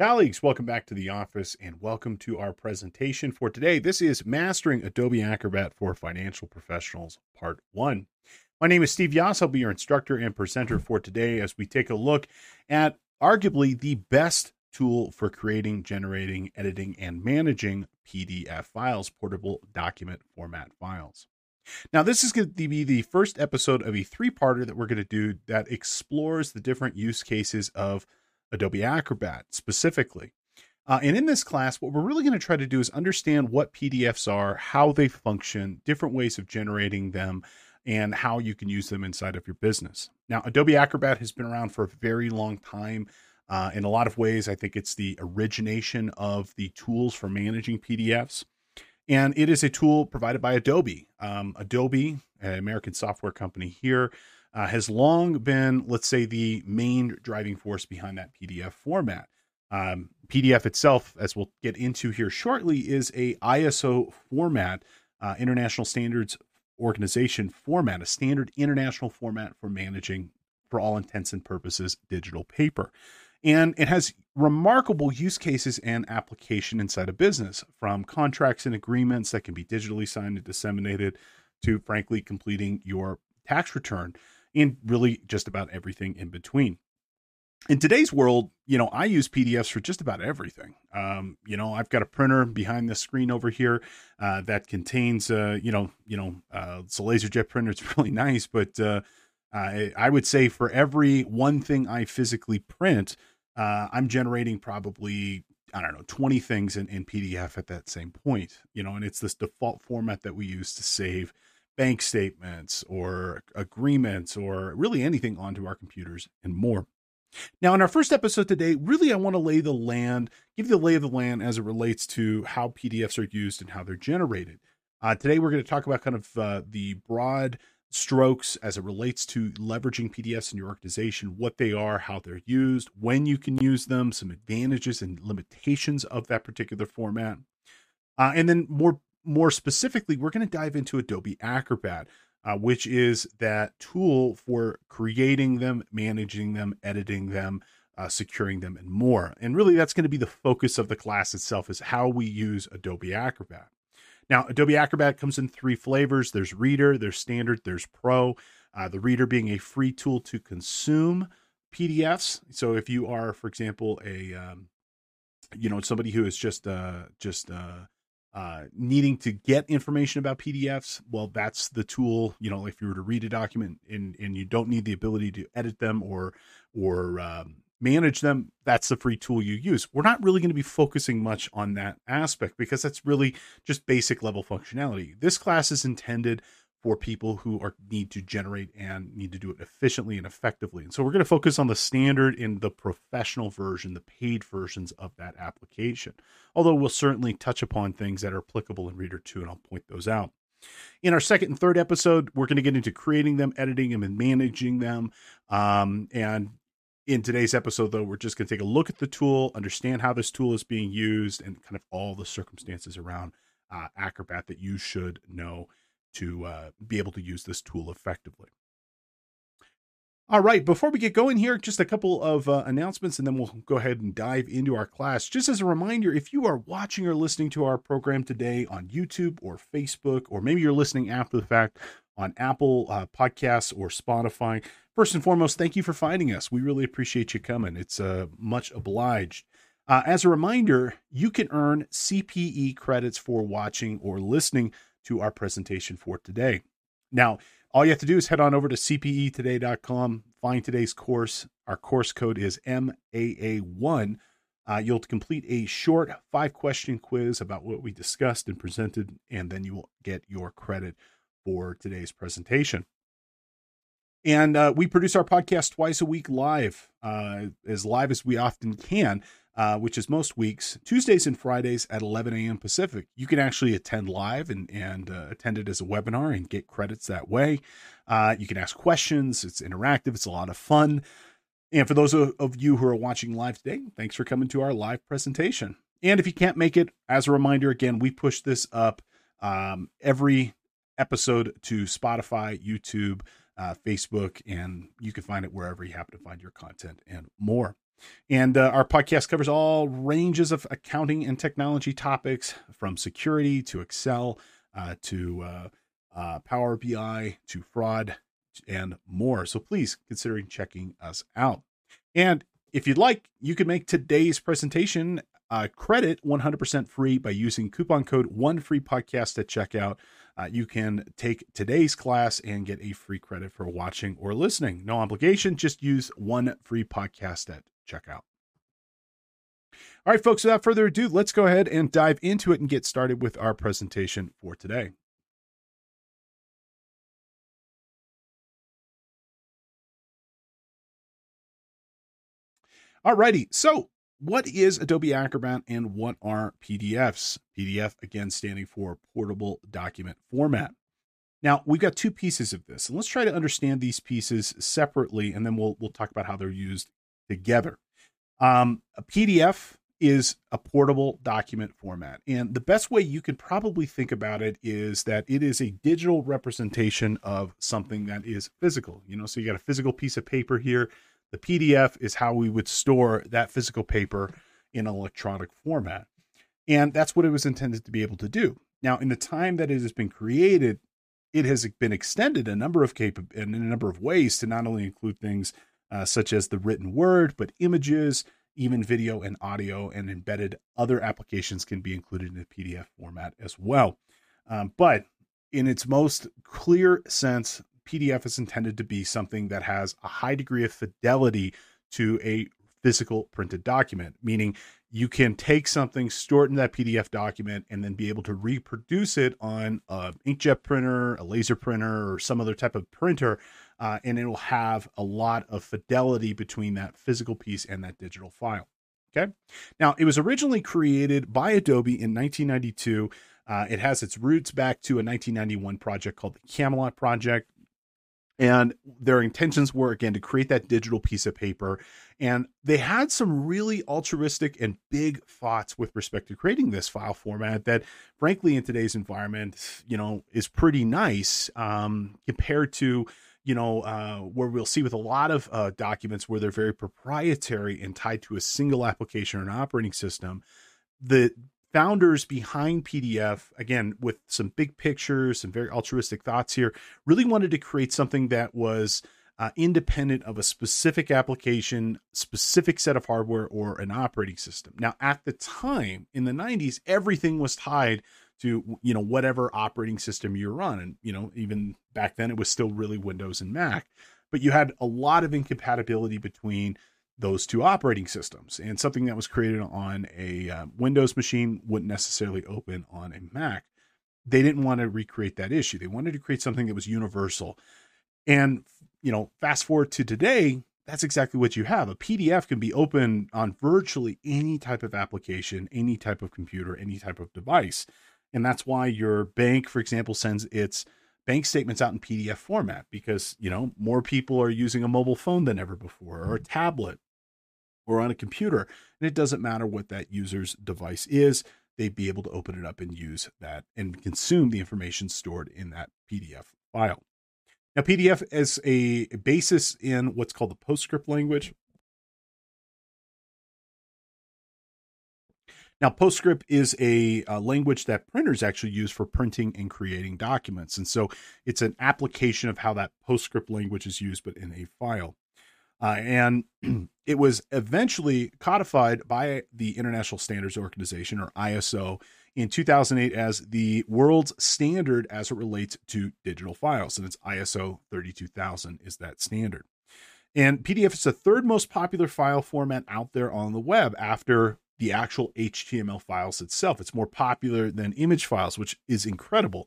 Colleagues, welcome back to the office and welcome to our presentation for today. This is Mastering Adobe Acrobat for Financial Professionals, Part 1. My name is Steve Yoss. I'll be your instructor and presenter for today as we take a look at arguably the best tool for creating, generating, editing, and managing PDF files, portable document format files. Now, this is going to be the first episode of a three-parter that we're going to do that explores the different use cases of Adobe Acrobat specifically. And in this class, what we're really going to try to do is understand what PDFs are, how they function, different ways of generating them, and how you can use them inside of your business. Now, Adobe Acrobat has been around for a very long time. In a lot of ways, I think it's the origination of the tools for managing PDFs. And it is a tool provided by Adobe. Adobe, an American software company here, has long been, let's say, the main driving force behind that PDF format. PDF itself, as we'll get into here shortly, is a ISO format, International Standards Organization format, a standard international format for managing, for all intents and purposes, digital paper. And it has remarkable use cases and application inside a business, from contracts and agreements that can be digitally signed and disseminated to, frankly, completing your tax return and really just about everything in between. In today's world, you know, I use PDFs for just about everything. You know, I've got a printer behind the screen over here that contains, it's a LaserJet printer. It's really nice, but I would say for every one thing I physically print, I'm generating probably, 20 things in PDF at that same point, you know, and it's this default format that we use to save bank statements or agreements or really anything onto our computers and more. Now, in our first episode today, really, I want to give you the lay of the land as it relates to how PDFs are used and how they're generated. Today, we're going to talk about kind of the broad strokes as it relates to leveraging PDFs in your organization, what they are, how they're used, when you can use them, some advantages and limitations of that particular format. And then more specifically, we're going to dive into Adobe Acrobat, which is that tool for creating them, managing them, editing them, securing them, and more. And really, that's going to be the focus of the class itself, is how we use Adobe Acrobat. Now, Adobe Acrobat comes in three flavors. There's Reader, there's Standard, there's Pro. The Reader being a free tool to consume PDFs. So if you are, for example, somebody who is just needing to get information about PDFs, well, that's the tool. You know, if you were to read a document and you don't need the ability to edit them or manage them, that's the free tool you use. We're not really going to be focusing much on that aspect because that's really just basic level functionality. This class is intended for people who need to generate and need to do it efficiently and effectively. And so we're going to focus on the standard and the professional version, the paid versions of that application. Although we'll certainly touch upon things that are applicable in Reader 2, and I'll point those out. In our second and third episode, we're going to get into creating them, editing them, and managing them. In today's episode, though, we're just going to take a look at the tool, understand how this tool is being used, and kind of all the circumstances around Acrobat that you should know to be able to use this tool effectively. All right, before we get going here, just a couple of announcements, and then we'll go ahead and dive into our class. Just as a reminder, if you are watching or listening to our program today on YouTube or Facebook, or maybe you're listening after the fact on Apple Podcasts or Spotify, first and foremost, thank you for finding us. We really appreciate you coming. It's much obliged. As a reminder, you can earn CPE credits for watching or listening to our presentation for today. Now, all you have to do is head on over to cpetoday.com, find today's course. Our course code is MAA1. You'll complete a short 5-question quiz about what we discussed and presented, and then you will get your credit for today's presentation. And we produce our podcast twice a week live as we often can, which is most weeks, Tuesdays and Fridays at 11 a.m. Pacific. You can actually attend live and attend it as a webinar and get credits that way. You can ask questions. It's interactive. It's a lot of fun. And for those of you who are watching live today, thanks for coming to our live presentation. And if you can't make it, as a reminder, again, we push this up every episode to Spotify, YouTube, Facebook, and you can find it wherever you happen to find your content and more. And our podcast covers all ranges of accounting and technology topics, from security to Excel to Power BI to fraud and more. So please consider checking us out. And if you'd like, you can make today's presentation credit 100% free by using coupon code One Free Podcast at checkout. You can take today's class and get a free credit for watching or listening. No obligation. Just use One Free Podcast at checkout. All right, folks, without further ado, let's go ahead and dive into it and get started with our presentation for today. All righty. So what is Adobe Acrobat and what are PDFs? PDF, again, standing for Portable Document Format. Now, we've got two pieces of this, and let's try to understand these pieces separately, and then we'll talk about how they're used together. A PDF is a portable document format, and the best way you can probably think about it is that it is a digital representation of something that is physical. You know, so you got a physical piece of paper here. The PDF is how we would store that physical paper in an electronic format. And that's what it was intended to be able to do. Now, in the time that it has been created, it has been extended in a number of ways to not only include things such as the written word, but images, even video and audio, and embedded other applications can be included in the PDF format as well. But in its most clear sense, PDF is intended to be something that has a high degree of fidelity to a physical printed document, meaning you can take something, store it in that PDF document, and then be able to reproduce it on an inkjet printer, a laser printer, or some other type of printer, and it will have a lot of fidelity between that physical piece and that digital file. Okay. Now, it was originally created by Adobe in 1992. It has its roots back to a 1991 project called the Camelot Project. And their intentions were, again, to create that digital piece of paper. And they had some really altruistic and big thoughts with respect to creating this file format that, frankly, in today's environment, you know, is pretty nice compared to, you know, where we'll see with a lot of documents where they're very proprietary and tied to a single application or an operating system. The founders behind PDF, again, with some big pictures, some very altruistic thoughts here, really wanted to create something that was independent of a specific application, specific set of hardware, or an operating system. Now, at the time, in the 90s, everything was tied to, you know, whatever operating system you're on. And, you know, even back then, it was still really Windows and Mac. But you had a lot of incompatibility between those two operating systems, and something that was created on a Windows machine wouldn't necessarily open on a Mac. They didn't want to recreate that issue. They wanted to create something that was universal. And, you know, fast forward to today, that's exactly what you have. A PDF can be open on virtually any type of application, any type of computer, any type of device. And that's why your bank, for example, sends its bank statements out in PDF format, because, you know, more people are using a mobile phone than ever before, or a tablet, or on a computer, and it doesn't matter what that user's device is, they'd be able to open it up and use that and consume the information stored in that PDF file. Now, PDF is a basis in what's called the PostScript language. Now, PostScript is a language that printers actually use for printing and creating documents, and so it's an application of how that PostScript language is used, but in a file. And it was eventually codified by the International Standards Organization, or ISO, in 2008 as the world's standard as it relates to digital files. And it's ISO 32000 is that standard. And PDF is the third most popular file format out there on the web after the actual HTML files itself. It's more popular than image files, which is incredible.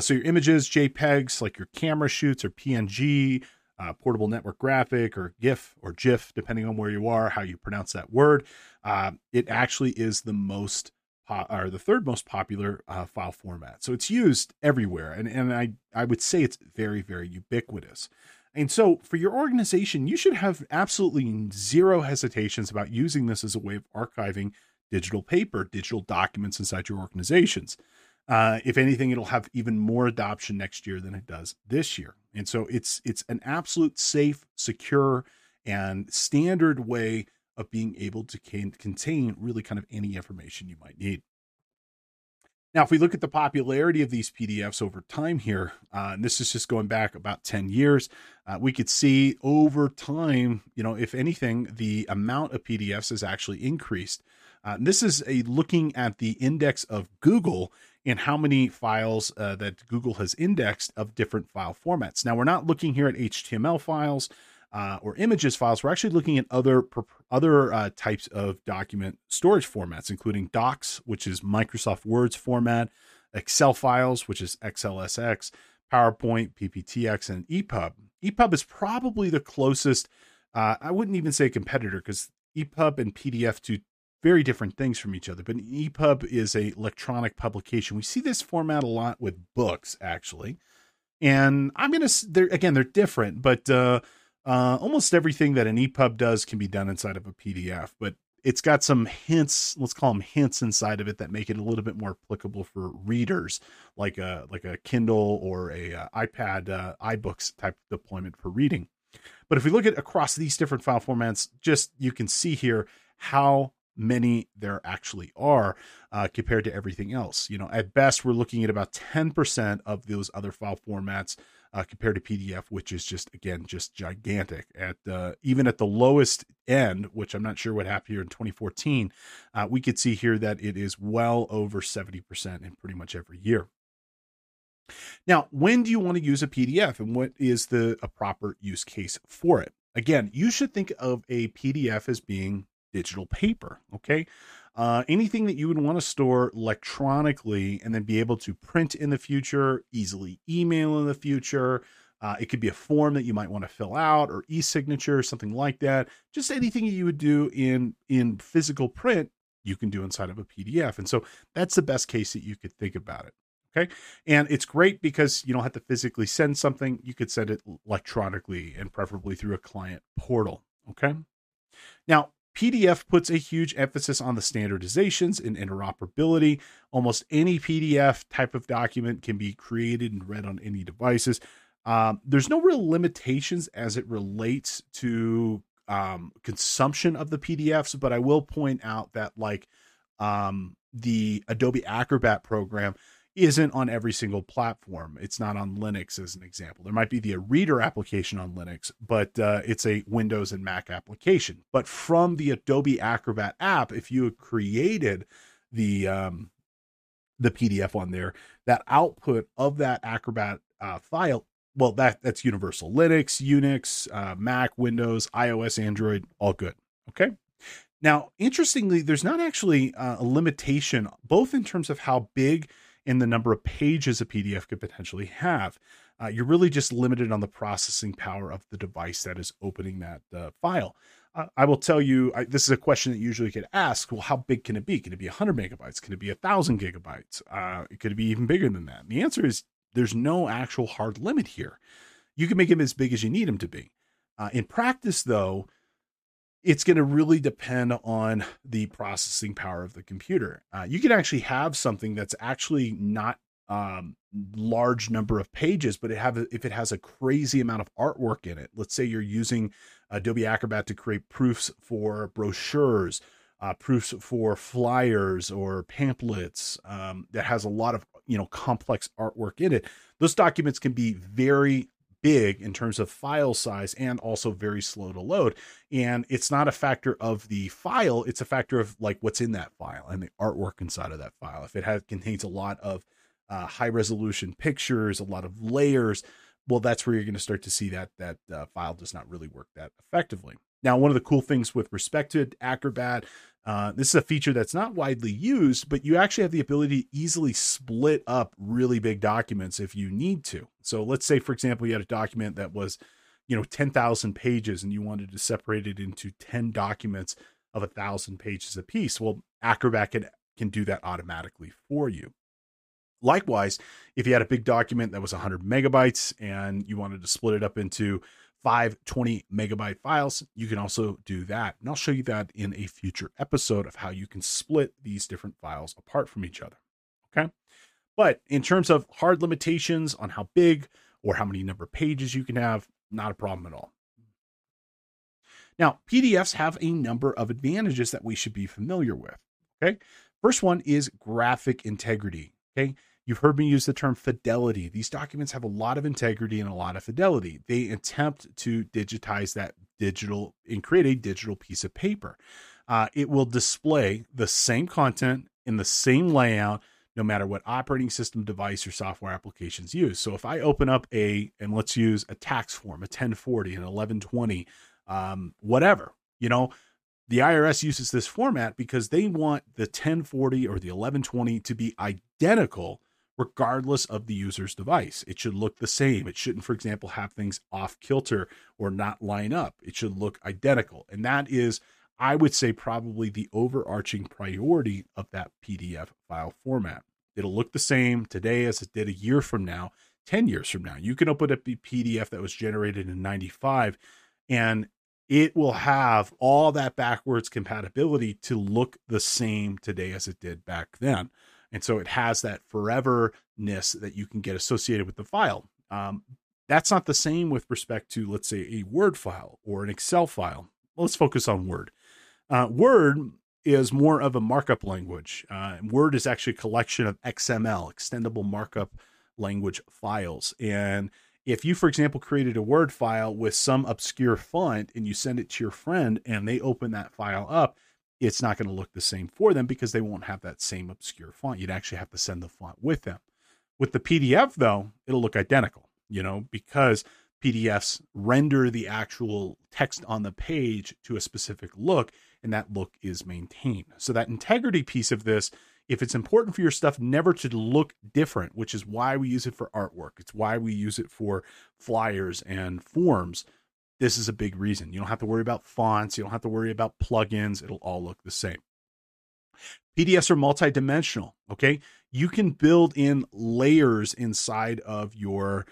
So your images, JPEGs, like your camera shoots or PNG, portable network graphic, or GIF or GIF, depending on where you are, how you pronounce that word. It actually is the most the third most popular file format. So it's used everywhere. And I would say it's very, very ubiquitous. And so for your organization, you should have absolutely zero hesitations about using this as a way of archiving digital paper, digital documents inside your organizations. If anything, it'll have even more adoption next year than it does this year. And so it's an absolute safe, secure, and standard way of being able to contain really kind of any information you might need. Now, if we look at the popularity of these PDFs over time here, and this is just going back about 10 years, we could see over time, you know, if anything, the amount of PDFs has actually increased. This is a looking at the index of Google and how many files that Google has indexed of different file formats. Now, we're not looking here at HTML files or images files. We're actually looking at other types of document storage formats, including Docs, which is Microsoft Word's format, Excel files, which is XLSX, PowerPoint, PPTX, and EPUB. EPUB is probably the closest, I wouldn't even say competitor, because EPUB and PDF do very different things from each other, but EPUB is an electronic publication. We see this format a lot with books, actually. And I'm going to, they're different, but almost everything that an EPUB does can be done inside of a PDF, but it's got some hints, let's call them hints, inside of it that make it a little bit more applicable for readers, like a Kindle or a iPad, iBooks type deployment for reading. But if we look at across these different file formats, just you can see here how many there actually are compared to everything else. You know, at best, we're looking at about 10% of those other file formats compared to PDF, which is just, again, just gigantic. At even at the lowest end, which I'm not sure what happened here in 2014, we could see here that it is well over 70% in pretty much every year. Now, when do you want to use a PDF, and what is a proper use case for it? Again, you should think of a PDF as being digital paper. Okay. Anything that you would want to store electronically and then be able to print in the future, easily email in the future. It could be a form that you might want to fill out, or e-signature, something like that. Just anything you would do in physical print, you can do inside of a PDF. And so that's the best case that you could think about it. Okay. And it's great because you don't have to physically send something. You could send it electronically and preferably through a client portal. Okay. Now, PDF puts a huge emphasis on the standardizations and interoperability. Almost any PDF type of document can be created and read on any devices. There's no real limitations as it relates to consumption of the PDFs, but I will point out that the Adobe Acrobat program isn't on every single platform. It's not on Linux, as an example. There might be the reader application on Linux, but it's a Windows and Mac application. But from the Adobe Acrobat app, if you had created the PDF on there, that output of that Acrobat file, well, that's universal. Linux, Unix, Mac, Windows, iOS, Android, all good. Okay. Now, interestingly, there's not actually a limitation, both in terms of how big and the number of pages a PDF could potentially have. You're really just limited on the processing power of the device that is opening that file. I will tell you, this is a question that you usually get asked. Well, how big can it be? Can it be 100 megabytes? Can it be 1,000 gigabytes? It could be even bigger than that. And the answer is there's no actual hard limit here. You can make them as big as you need them to be. In practice, though, it's going to really depend on the processing power of the computer. You can actually have something that's actually not large number of pages, but if it has a crazy amount of artwork in it. Let's say you're using Adobe Acrobat to create proofs for brochures, proofs for flyers or pamphlets that has a lot of complex artwork in it. Those documents can be very big in terms of file size and also very slow to load. And it's not a factor of the file. It's a factor of what's in that file and the artwork inside of that file. If it contains a lot of high resolution pictures, a lot of layers, well, that's where you're going to start to see that file does not really work that effectively. Now, one of the cool things with respect to Acrobat, this is a feature that's not widely used, but you actually have the ability to easily split up really big documents if you need to. So let's say, for example, you had a document that was, 10,000 pages and you wanted to separate it into 10 documents of 1,000 pages apiece. Well, Acrobat can do that automatically for you. Likewise, if you had a big document that was 100 megabytes and you wanted to split it up into 5 20 megabyte files, you can also do that. And I'll show you that in a future episode of how you can split these different files apart from each other. Okay. But in terms of hard limitations on how big or how many number of pages you can have, not a problem at all. Now, PDFs have a number of advantages that we should be familiar with. Okay. First one is graphic integrity. Okay. You've heard me use the term fidelity. These documents have a lot of integrity and a lot of fidelity. They attempt to digitize that digital and create a digital piece of paper. It will display the same content in the same layout, no matter what operating system, device, or software applications use. So if I open up and let's use a tax form, a 1040, an 1120, whatever, you know, the IRS uses this format because they want the 1040 or the 1120 to be identical regardless of the user's device. It should look the same. It shouldn't, for example, have things off kilter or not line up. It should look identical. And that is, I would say, probably the overarching priority of that PDF file format. It'll look the same today as it did a year from now, 10 years from now. You can open up the PDF that was generated in 95 and it will have all that backwards compatibility to look the same today as it did back then. And so it has that foreverness that you can get associated with the file. That's not the same with respect to, let's say, a Word file or an Excel file. Well, let's focus on Word. Word is more of a markup language. Word is actually a collection of XML, extendable markup language files. And if you, for example, created a Word file with some obscure font and you send it to your friend and they open that file up, it's not going to look the same for them because they won't have that same obscure font. You'd actually have to send the font with them. With the PDF, though, it'll look identical, you know, because PDFs render the actual text on the page to a specific look, and that look is maintained. So that integrity piece of this, if it's important for your stuff never to look different, which is why we use it for artwork, it's why we use it for flyers and forms, this is a big reason. You don't have to worry about fonts. You don't have to worry about plugins. It'll all look the same. PDFs are multidimensional, okay? You can build in layers inside of your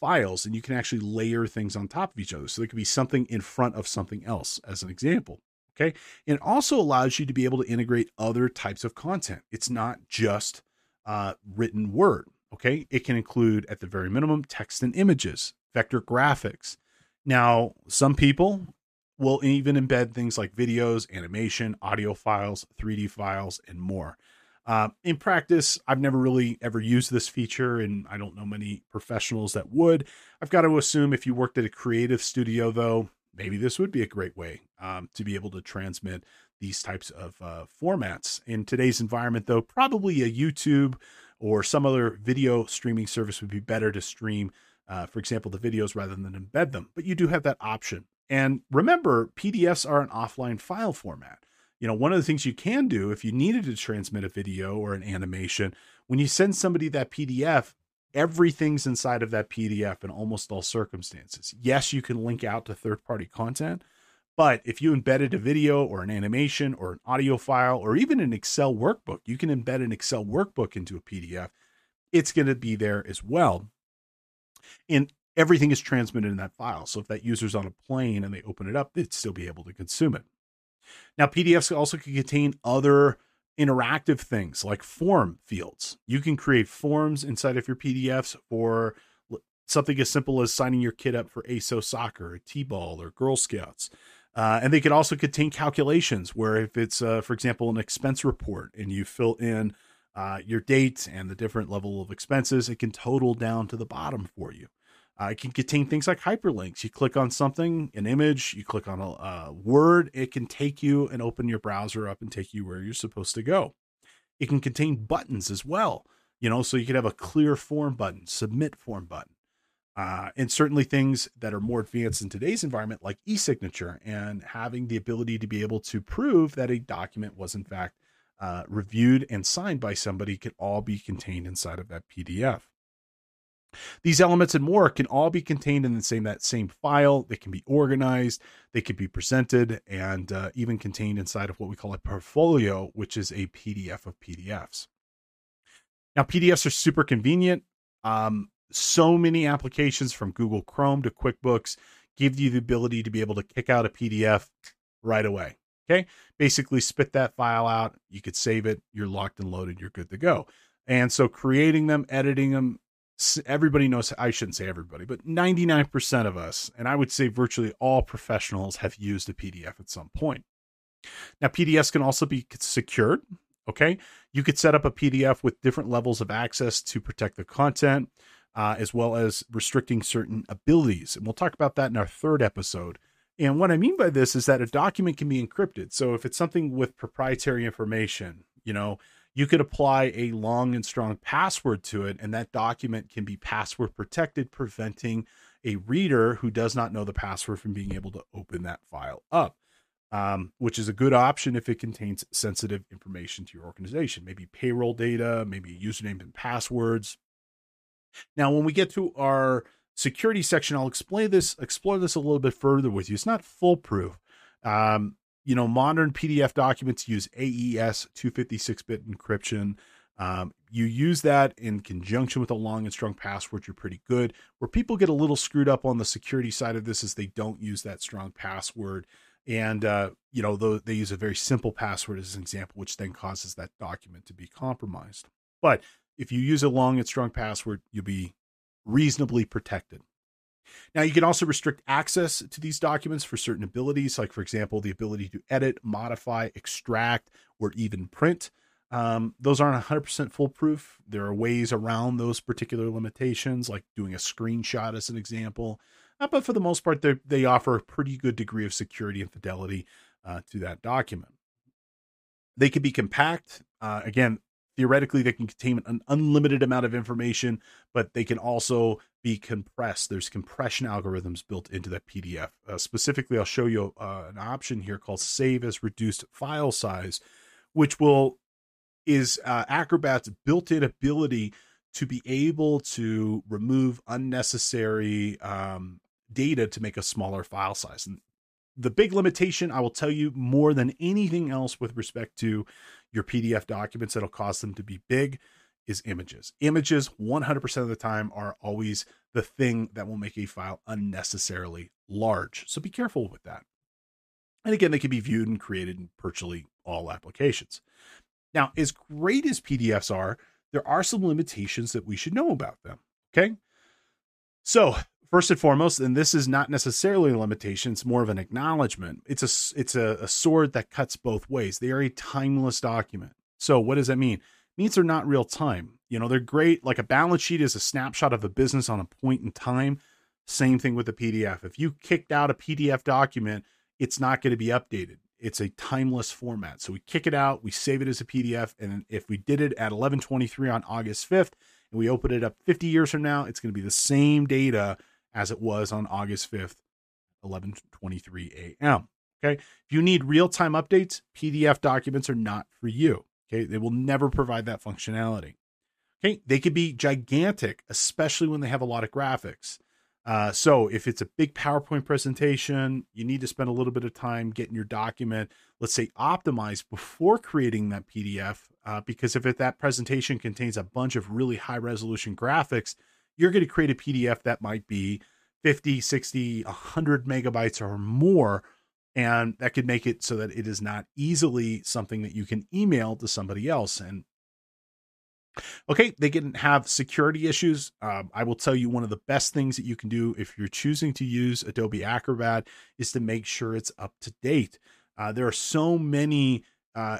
files, and you can actually layer things on top of each other. So there could be something in front of something else as an example. Okay. And it also allows you to be able to integrate other types of content. It's not just written word. Okay. It can include at the very minimum, text and images, vector graphics. Now, some people will even embed things like videos, animation, audio files, 3D files, and more. In practice, I've never really ever used this feature, and I don't know many professionals that would. I've got to assume if you worked at a creative studio, though, maybe this would be a great way to be able to transmit these types of formats. In today's environment, though, probably a YouTube or some other video streaming service would be better to stream, for example, the videos rather than embed them. But you do have that option. And remember, PDFs are an offline file format. You know, one of the things you can do if you needed to transmit a video or an animation, when you send somebody that PDF, everything's inside of that PDF in almost all circumstances. Yes, you can link out to third-party content, but if you embedded a video or an animation or an audio file or even an Excel workbook, you can embed an Excel workbook into a PDF. It's going to be there as well. And everything is transmitted in that file. So if that user's on a plane and they open it up, they'd still be able to consume it. Now, PDFs also can contain other interactive things like form fields. You can create forms inside of your PDFs for something as simple as signing your kid up for ASO soccer, or T-ball, or Girl Scouts. And they could also contain calculations where if it's, for example, an expense report and you fill in your date and the different level of expenses, it can total down to the bottom for you. It can contain things like hyperlinks. You click on something, an image, you click on a word, it can take you and open your browser up and take you where you're supposed to go. It can contain buttons as well, you know, so you could have a clear form button, submit form button, and certainly things that are more advanced in today's environment like e-signature and having the ability to be able to prove that a document was in fact reviewed and signed by somebody could all be contained inside of that PDF. These elements and more can all be contained in the same file. They can be organized, they can be presented, and even contained inside of what we call a portfolio, which is a PDF of PDFs. Now, PDFs are super convenient. So many applications from Google Chrome to QuickBooks give you the ability to be able to kick out a PDF right away. Okay, basically spit that file out. You could save it. You're locked and loaded. You're good to go. And so creating them, editing them, everybody knows, I shouldn't say everybody, but 99% of us, and I would say virtually all professionals, have used a PDF at some point. Now, PDFs can also be secured. Okay. You could set up a PDF with different levels of access to protect the content, as well as restricting certain abilities. And we'll talk about that in our third episode. And what I mean by this is that a document can be encrypted. So if it's something with proprietary information, you know, you could apply a long and strong password to it, and that document can be password protected, preventing a reader who does not know the password from being able to open that file up. Which is a good option if it contains sensitive information to your organization, maybe payroll data, maybe usernames and passwords. Now, when we get to our security section, I'll explore this a little bit further with you. It's not foolproof. You know, modern PDF documents use AES 256-bit encryption. You use that in conjunction with a long and strong password, you're pretty good. Where people get a little screwed up on the security side of this is they don't use that strong password. And, you know, they use a very simple password as an example, which then causes that document to be compromised. But if you use a long and strong password, you'll be reasonably protected. Now, you can also restrict access to these documents for certain abilities, like, for example, the ability to edit, modify, extract, or even print. Those aren't 100% foolproof. There are ways around those particular limitations, like doing a screenshot as an example. But for the most part, they offer a pretty good degree of security and fidelity to that document. They can be compact. Again, theoretically, they can contain an unlimited amount of information, but they can also be compressed. There's compression algorithms built into that PDF. Specifically, I'll show you an option here called Save as Reduced File Size, which is Acrobat's built-in ability to be able to remove unnecessary data to make a smaller file size. And the big limitation, I will tell you more than anything else with respect to your PDF documents that'll cause them to be big, is images. Images 100% of the time are always the thing that will make a file unnecessarily large. So be careful with that. And again, they can be viewed and created in virtually all applications. Now, as great as PDFs are, there are some limitations that we should know about them. Okay. So first and foremost, and this is not necessarily a limitation, it's more of an acknowledgement. It's a sword that cuts both ways. They are a timeless document. So what does that mean? It means they're not real time. You know, they're great. Like a balance sheet is a snapshot of a business on a point in time. Same thing with a PDF. If you kicked out a PDF document, it's not going to be updated. It's a timeless format. So we kick it out, we save it as a PDF. And if we did it at 11:23 on August 5th, and we open it up 50 years from now, it's going to be the same data as it was on August 5th, 11:23 a.m. Okay. If you need real-time updates, PDF documents are not for you. Okay. They will never provide that functionality. Okay. They could be gigantic, especially when they have a lot of graphics. So if it's a big PowerPoint presentation, you need to spend a little bit of time getting your document, let's say, optimized before creating that PDF, because if that presentation contains a bunch of really high resolution graphics, you're going to create a PDF that might be 50, 60, 100 megabytes or more. And that could make it so that it is not easily something that you can email to somebody else. And okay, they can have security issues. I will tell you one of the best things that you can do if you're choosing to use Adobe Acrobat is to make sure it's up to date. There are so many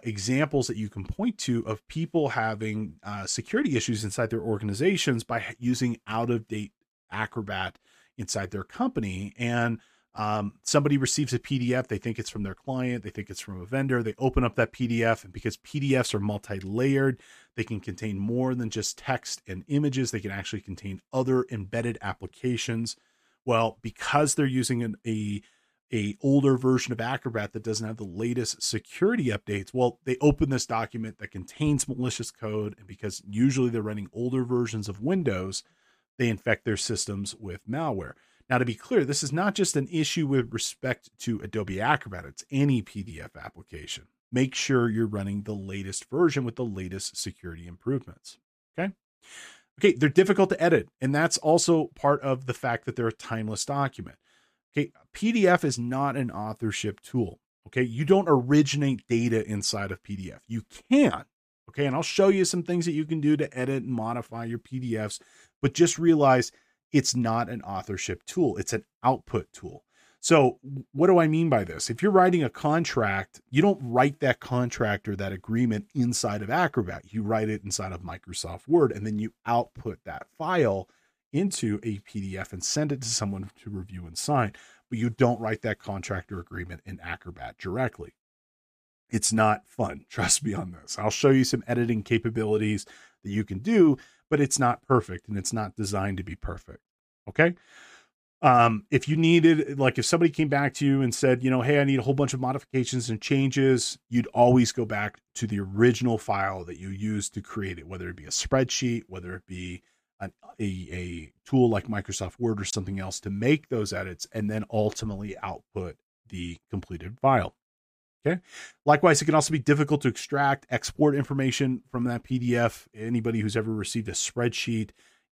examples that you can point to of people having security issues inside their organizations by using out-of-date Acrobat inside their company. And somebody receives a PDF, they think it's from their client, they think it's from a vendor, they open up that PDF, and because PDFs are multi-layered, they can contain more than just text and images. They can actually contain other embedded applications. Well, because they're using an older version of Acrobat that doesn't have the latest security updates, well, they open this document that contains malicious code, and because usually they're running older versions of Windows, they infect their systems with malware. Now, to be clear, this is not just an issue with respect to Adobe Acrobat. It's any PDF application. Make sure you're running the latest version with the latest security improvements. Okay. Okay. They're difficult to edit. And that's also part of the fact that they're a timeless document. Okay. PDF is not an authorship tool. Okay. You don't originate data inside of PDF. You can. Okay. And I'll show you some things that you can do to edit and modify your PDFs. But just realize it's not an authorship tool. It's an output tool. So what do I mean by this? If you're writing a contract, you don't write that contract or that agreement inside of Acrobat. You write it inside of Microsoft Word, and then you output that file into a PDF and send it to someone to review and sign. But you don't write that contract or agreement in Acrobat directly. It's not fun. Trust me on this. I'll show you some editing capabilities that you can do, but it's not perfect and it's not designed to be perfect. Okay. If you needed, like if somebody came back to you and said, you know, hey, I need a whole bunch of modifications and changes, you'd always go back to the original file that you used to create it, whether it be a spreadsheet, whether it be a tool like Microsoft Word or something else to make those edits and then ultimately output the completed file. Okay. Likewise, it can also be difficult to extract, export information from that PDF. Anybody who's ever received a spreadsheet,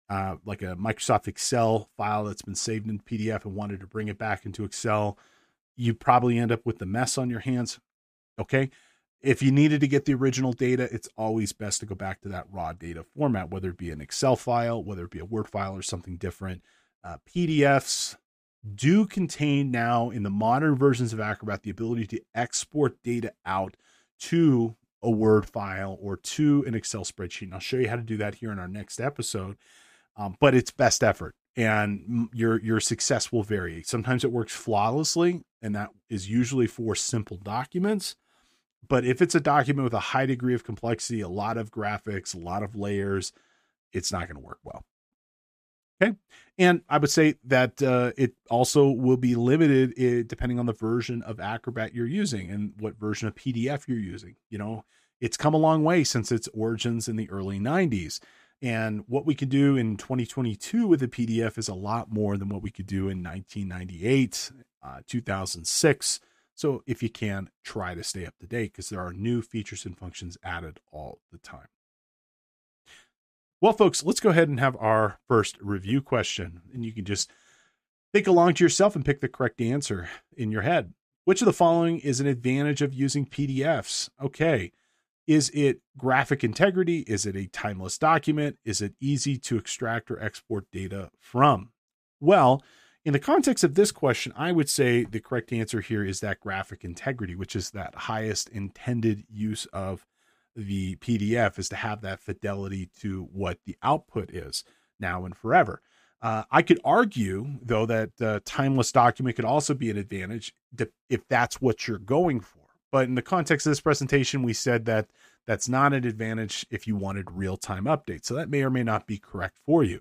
like a Microsoft Excel file that's been saved in PDF and wanted to bring it back into Excel, you probably end up with the mess on your hands. Okay. If you needed to get the original data, it's always best to go back to that raw data format, whether it be an Excel file, whether it be a Word file or something different. PDFs do contain now in the modern versions of Acrobat the ability to export data out to a Word file or to an Excel spreadsheet. And I'll show you how to do that here in our next episode. But it's best effort and your success will vary. Sometimes it works flawlessly, and that is usually for simple documents. But if it's a document with a high degree of complexity, a lot of graphics, a lot of layers, it's not going to work well. Okay. And I would say that it also will be limited depending on the version of Acrobat you're using and what version of PDF you're using. You know, it's come a long way since its origins in the early 90s. And what we can do in 2022 with the PDF is a lot more than what we could do in 1998, 2006. So if you can, try to stay up to date because there are new features and functions added all the time. Well, folks, let's go ahead and have our first review question. And you can just think along to yourself and pick the correct answer in your head. Which of the following is an advantage of using PDFs? Okay. Is it graphic integrity? Is it a timeless document? Is it easy to extract or export data from? Well, in the context of this question, I would say the correct answer here is that graphic integrity, which is that highest intended use of the PDF, is to have that fidelity to what the output is now and forever. I could argue, though, that the timeless document could also be an advantage if that's what you're going for. But in the context of this presentation, we said that that's not an advantage if you wanted real-time updates. So that may or may not be correct for you.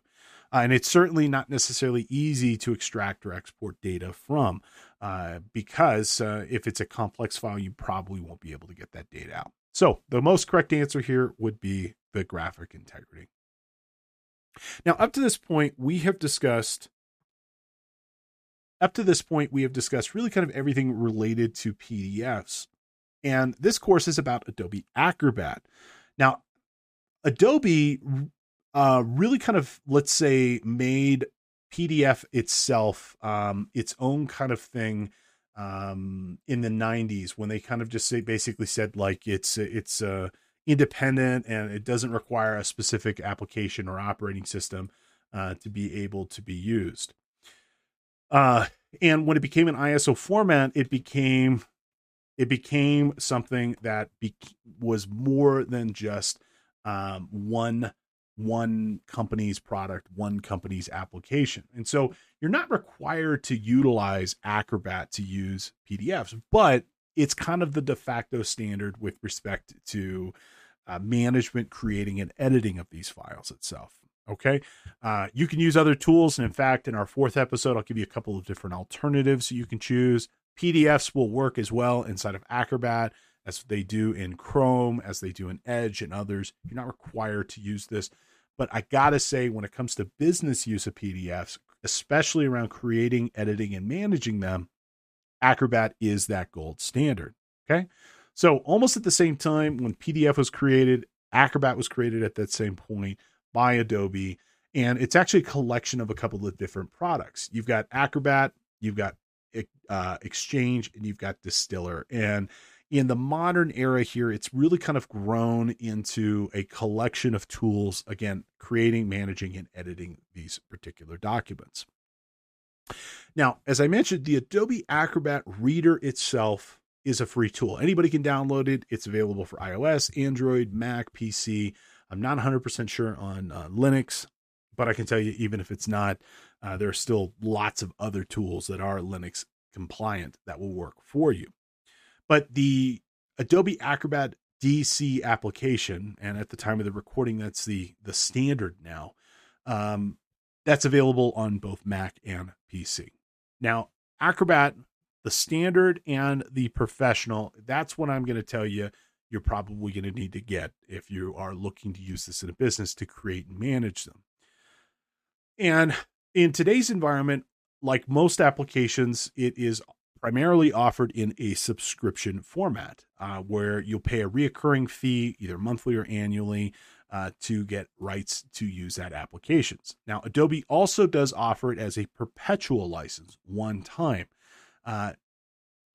And it's certainly not necessarily easy to extract or export data from because if it's a complex file, you probably won't be able to get that data out. So the most correct answer here would be the graphic integrity. Now, up to this point, we have discussed really kind of everything related to PDFs. And this course is about Adobe Acrobat. Now, Adobe really kind of, let's say, made PDF itself its own kind of thing in the 90s when they kind of just basically said like it's independent and it doesn't require a specific application or operating system to be able to be used. And when it became an ISO format, it became something that was more than just, one company's product, one company's application. And so you're not required to utilize Acrobat to use PDFs, but it's kind of the de facto standard with respect to, management, creating and editing of these files itself. Okay. You can use other tools. And in fact, in our fourth episode, I'll give you a couple of different alternatives you can choose. PDFs will work as well inside of Acrobat as they do in Chrome, as they do in Edge and others. You're not required to use this, but I got to say when it comes to business use of PDFs, especially around creating, editing, and managing them, Acrobat is that gold standard. Okay. So almost at the same time when PDF was created, Acrobat was created at that same point by Adobe, and it's actually a collection of a couple of different products. You've got Acrobat, you've got Exchange, and you've got Distiller. And in the modern era here, it's really kind of grown into a collection of tools, again, creating, managing, and editing these particular documents. Now, as I mentioned, the Adobe Acrobat Reader itself is a free tool. Anybody can download it. It's available for iOS, Android, Mac, PC. I'm not 100% sure on Linux, but I can tell you, even if it's not, there are still lots of other tools that are Linux compliant that will work for you. But the Adobe Acrobat DC application, and at the time of the recording, that's the standard now, that's available on both Mac and PC. Now, Acrobat, the standard and the professional, that's what I'm going to tell you you're probably going to need to get if you are looking to use this in a business to create and manage them. And in today's environment, like most applications, it is primarily offered in a subscription format where you'll pay a recurring fee, either monthly or annually, to get rights to use that applications. Now, Adobe also does offer it as a perpetual license, one time.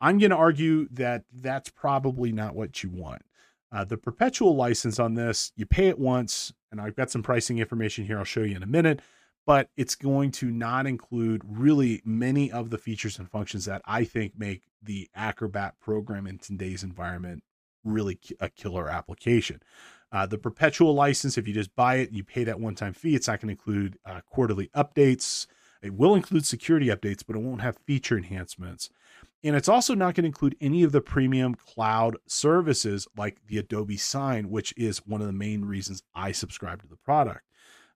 I'm going to argue that that's probably not what you want. The perpetual license on this, you pay it once, and I've got some pricing information here I'll show you in a minute, but it's going to not include really many of the features and functions that I think make the Acrobat program in today's environment really a killer application. The perpetual license, if you just buy it, you pay that one-time fee. It's not going to include quarterly updates. It will include security updates, but it won't have feature enhancements. And it's also not going to include any of the premium cloud services like the Adobe Sign, which is one of the main reasons I subscribe to the product.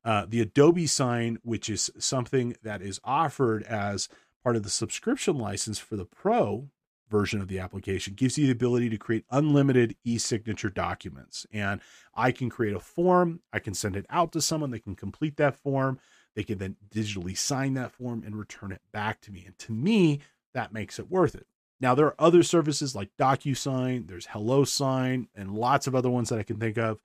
The Adobe Sign, which is something that is offered as part of the subscription license for the pro version of the application, gives you the ability to create unlimited e-signature documents. And I can create a form. I can send it out to someone. They can complete that form. They can then digitally sign that form and return it back to me. And to me, that makes it worth it. Now, there are other services like DocuSign, there's HelloSign, and lots of other ones that I can think of.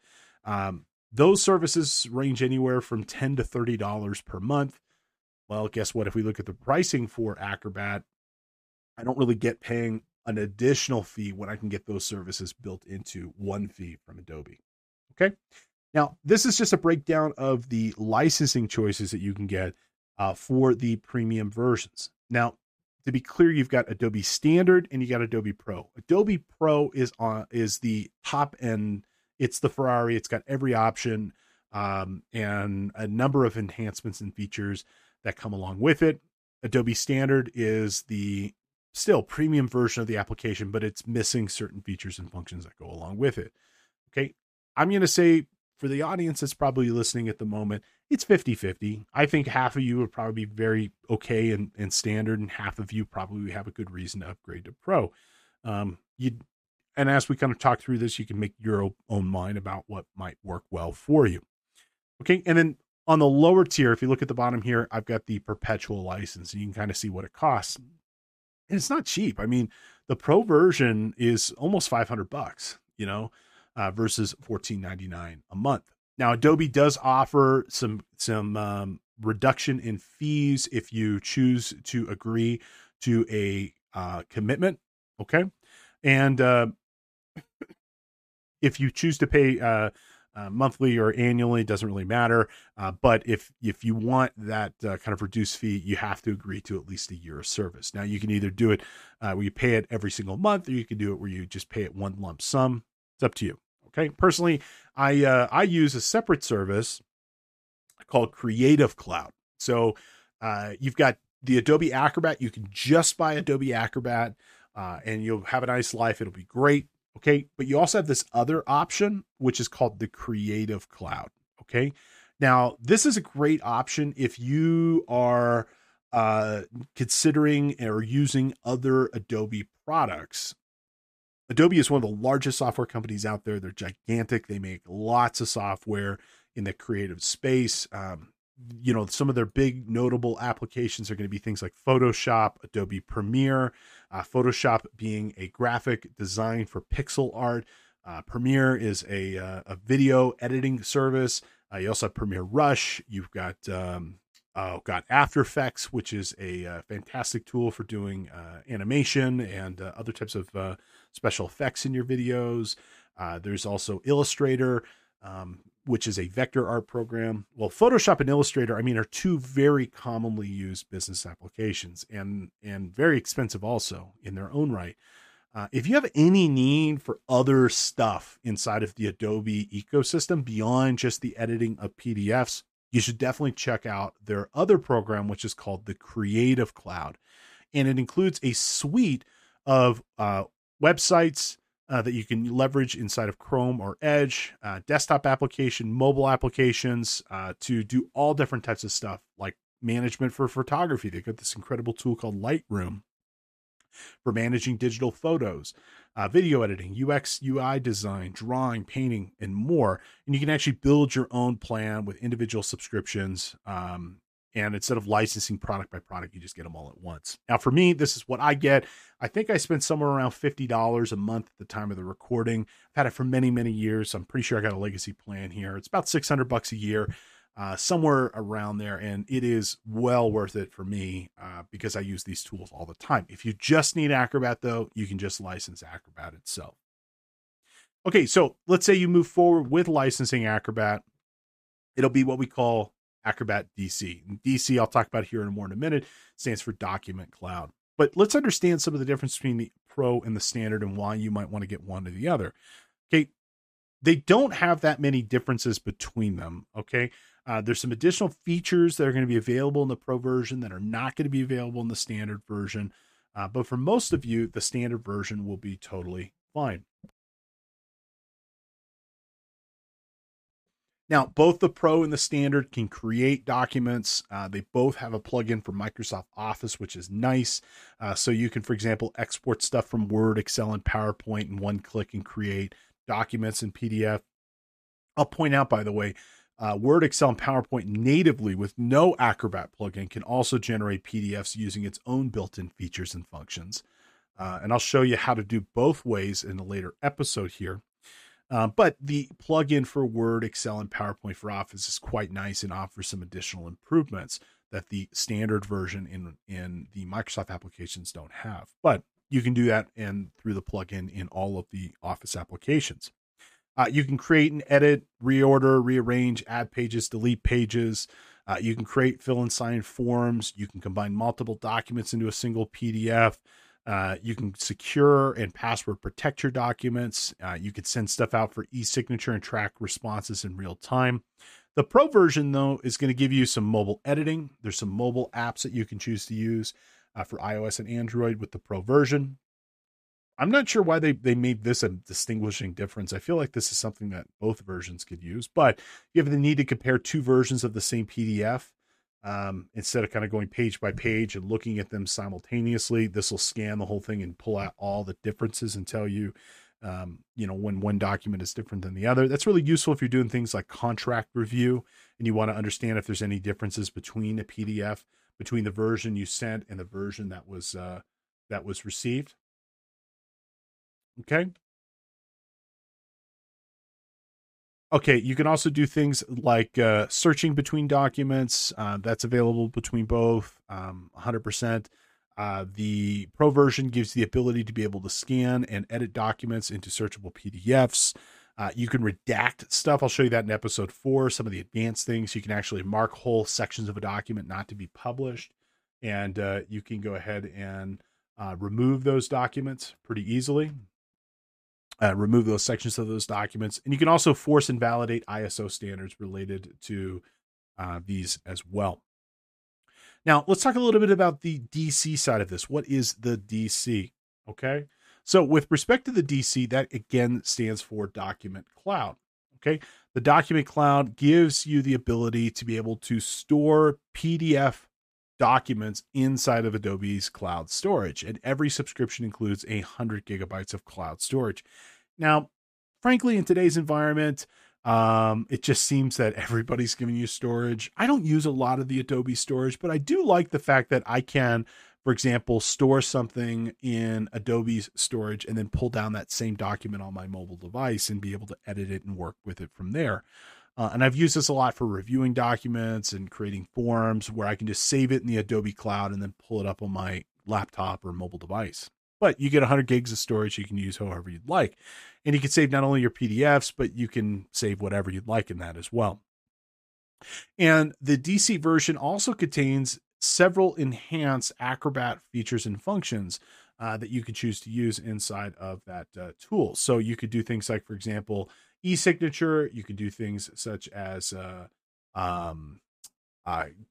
Those services range anywhere from $10 to $30 per month. Well, guess what? If we look at the pricing for Acrobat, I don't really get paying an additional fee when I can get those services built into one fee from Adobe. Okay. Now, this is just a breakdown of the licensing choices that you can get for the premium versions. Now, to be clear, you've got Adobe Standard and you got Adobe Pro. Adobe Pro is the top end. It's the Ferrari. It's got every option and a number of enhancements and features that come along with it. Adobe Standard is the still premium version of the application, but it's missing certain features and functions that go along with it. Okay. I'm going to say for the audience that's probably listening at the moment, it's 50-50. I think half of you would probably be very okay and standard, and half of you probably have a good reason to upgrade to Pro. And as we kind of talk through this, you can make your own mind about what might work well for you. Okay. And then on the lower tier, if you look at the bottom here, I've got the perpetual license and you can kind of see what it costs. And it's not cheap. I mean, the pro version is almost $500, you know, versus $14.99 a month. Now, Adobe does offer some reduction in fees if you choose to agree to a commitment. Okay. And, if you choose to pay monthly or annually, it doesn't really matter. But if you want that kind of reduced fee, you have to agree to at least a year of service. Now, you can either do it where you pay it every single month, or you can do it where you just pay it one lump sum. It's up to you. Okay. Personally, I use a separate service called Creative Cloud. So you've got the Adobe Acrobat. You can just buy Adobe Acrobat. And you'll have a nice life. It'll be great. Okay. But you also have this other option, which is called the Creative Cloud. Okay. Now, this is a great option if you are considering or using other Adobe products. Adobe is one of the largest software companies out there. They're gigantic. They make lots of software in the creative space. You know, some of their big notable applications are going to be things like Photoshop, Adobe Premiere, Photoshop being a graphic design for pixel art. Premiere is a video editing service. You also have Premiere Rush. You've got Got After Effects, which is a fantastic tool for doing animation and other types of special effects in your videos. There's also Illustrator, which is a vector art program. Well, Photoshop and Illustrator, I mean, are two very commonly used business applications and very expensive also in their own right. If you have any need for other stuff inside of the Adobe ecosystem beyond just the editing of PDFs, you should definitely check out their other program, which is called the Creative Cloud. And it includes a suite of websites that you can leverage inside of Chrome or Edge, desktop application, mobile applications to do all different types of stuff like management for photography. They've got this incredible tool called Lightroom for managing digital photos, video editing, UX, UI design, drawing, painting, and more. And you can actually build your own plan with individual subscriptions. And instead of licensing product by product, you just get them all at once. Now, for me, this is what I get. I think I spent somewhere around $50 a month at the time of the recording. I've had it for many, many years. I'm pretty sure I got a legacy plan here. It's about $600 a year. Somewhere around there, and it is well worth it for me because I use these tools all the time. If you just need Acrobat, though, you can just license Acrobat itself. Okay, so let's say you move forward with licensing Acrobat. It'll be what we call Acrobat DC. And DC, I'll talk about here in more in a minute, stands for Document Cloud. But let's understand some of the difference between the Pro and the Standard and why you might want to get one or the other. Okay, they don't have that many differences between them, okay? There's some additional features that are going to be available in the Pro version that are not going to be available in the Standard version. But for most of you, the Standard version will be totally fine. Now, both the Pro and the Standard can create documents. They both have a plugin for Microsoft Office, which is nice. So you can, for example, export stuff from Word, Excel, and PowerPoint in one click and create documents in PDF. I'll point out, by the way, Word, Excel, and PowerPoint natively with no Acrobat plugin can also generate PDFs using its own built-in features and functions. And I'll show you how to do both ways in a later episode here. But the plugin for Word, Excel, and PowerPoint for Office is quite nice and offers some additional improvements that the Standard version in the Microsoft applications don't have. But you can do that and through the plugin in all of the Office applications. You can create and edit, reorder, rearrange, add pages, delete pages. You can create, fill, and sign forms. You can combine multiple documents into a single PDF. You can secure and password protect your documents. You could send stuff out for e-signature and track responses in real time. The Pro version, though, is going to give you some mobile editing. There's some mobile apps that you can choose to use for iOS and Android with the Pro version. I'm not sure why they made this a distinguishing difference. I feel like this is something that both versions could use, but you have the need to compare two versions of the same PDF. Instead of kind of going page by page and looking at them simultaneously, this will scan the whole thing and pull out all the differences and tell you, you know, when one document is different than the other. That's really useful if you're doing things like contract review and you want to understand if there's any differences between a PDF, between the version you sent and the version that was received. Okay, you can also do things like searching between documents. That's available between both 100%. The Pro version gives the ability to be able to scan and edit documents into searchable PDFs. You can redact stuff. I'll show you that in episode 4, some of the advanced things. You can actually mark whole sections of a document not to be published. And you can go ahead and remove those documents pretty easily. Remove those sections of those documents. And you can also force and validate ISO standards related to these as well. Now, let's talk a little bit about the DC side of this. What is the DC? Okay. So with respect to the DC, that again stands for Document Cloud. Okay. The Document Cloud gives you the ability to be able to store PDF documents inside of Adobe's cloud storage, and every subscription includes 100 gigabytes of cloud storage. Now, frankly, in today's environment, it just seems that everybody's giving you storage. I don't use a lot of the Adobe storage, but I do like the fact that I can, for example, store something in Adobe's storage and then pull down that same document on my mobile device and be able to edit it and work with it from there. And I've used this a lot for reviewing documents and creating forms where I can just save it in the Adobe Cloud and then pull it up on my laptop or mobile device. But you get 100 gigs of storage you can use however you'd like. And you can save not only your PDFs, but you can save whatever you'd like in that as well. And the DC version also contains several enhanced Acrobat features and functions that you can choose to use inside of that tool. So you could do things like, for example, e-signature. You can do things such as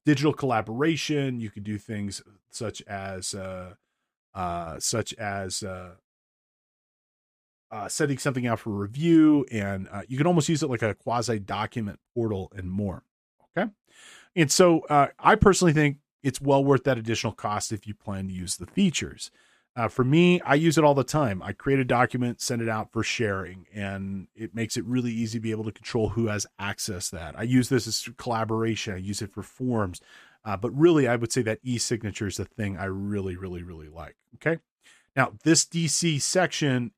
digital collaboration. You could do things such as setting something out for review, and you can almost use it like a quasi-document portal and more. Okay, and so I personally think it's well worth that additional cost if you plan to use the features. For me, I use it all the time. I create a document, send it out for sharing, and it makes it really easy to be able to control who has access to that. I use this as collaboration. I use it for forms. But really, I would say that e-signature is the thing I really, really, really like. Okay. Now, this DC section,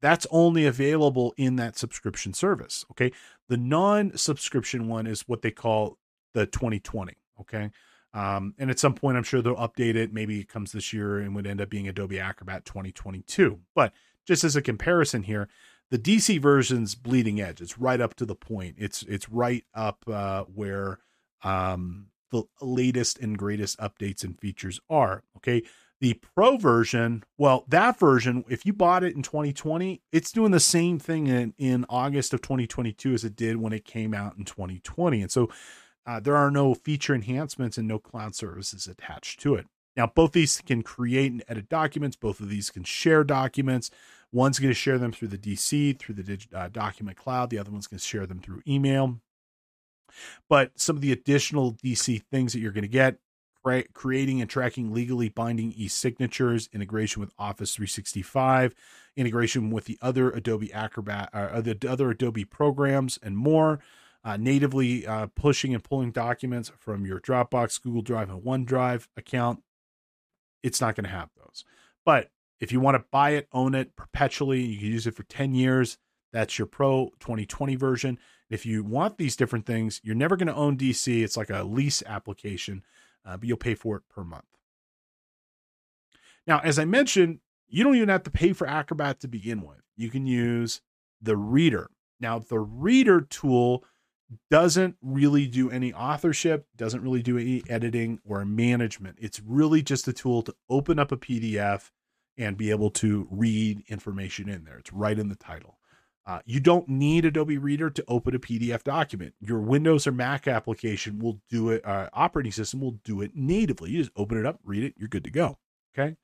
that's only available in that subscription service. Okay. The non-subscription one is what they call the 2020. Okay. And at some point, I'm sure they'll update it. Maybe it comes this year and would end up being Adobe Acrobat 2022. But just as a comparison here, the DC version's bleeding edge. It's right up to the point. It's right up where... the latest and greatest updates and features are. Okay. The pro version, well, that version, if you bought it in 2020, it's doing the same thing in August of 2022 as it did when it came out in 2020. And so there are no feature enhancements and no cloud services attached to it. Now, both these can create and edit documents. Both of these can share documents. One's going to share them through the DC, through the document cloud. The other one's going to share them through email. But some of the additional DC things that you're going to get, creating and tracking legally binding e-signatures, integration with Office 365, integration with the other Adobe Acrobat, or the other Adobe programs and more, natively pushing and pulling documents from your Dropbox, Google Drive, and OneDrive account. It's not going to have those. But if you want to buy it, own it perpetually, you can use it for 10 years. That's your Pro 2020 version. If you want these different things, you're never going to own DC. It's like a lease application, but you'll pay for it per month. Now, as I mentioned, you don't even have to pay for Acrobat to begin with. You can use the Reader. Now, the Reader tool doesn't really do any authorship, doesn't really do any editing or management. It's really just a tool to open up a PDF and be able to read information in there. It's right in the title. You don't need Adobe Reader to open a PDF document. Your Windows or Mac application will do it. Operating system will do it natively. You just open it up, read it, you're good to go. Okay.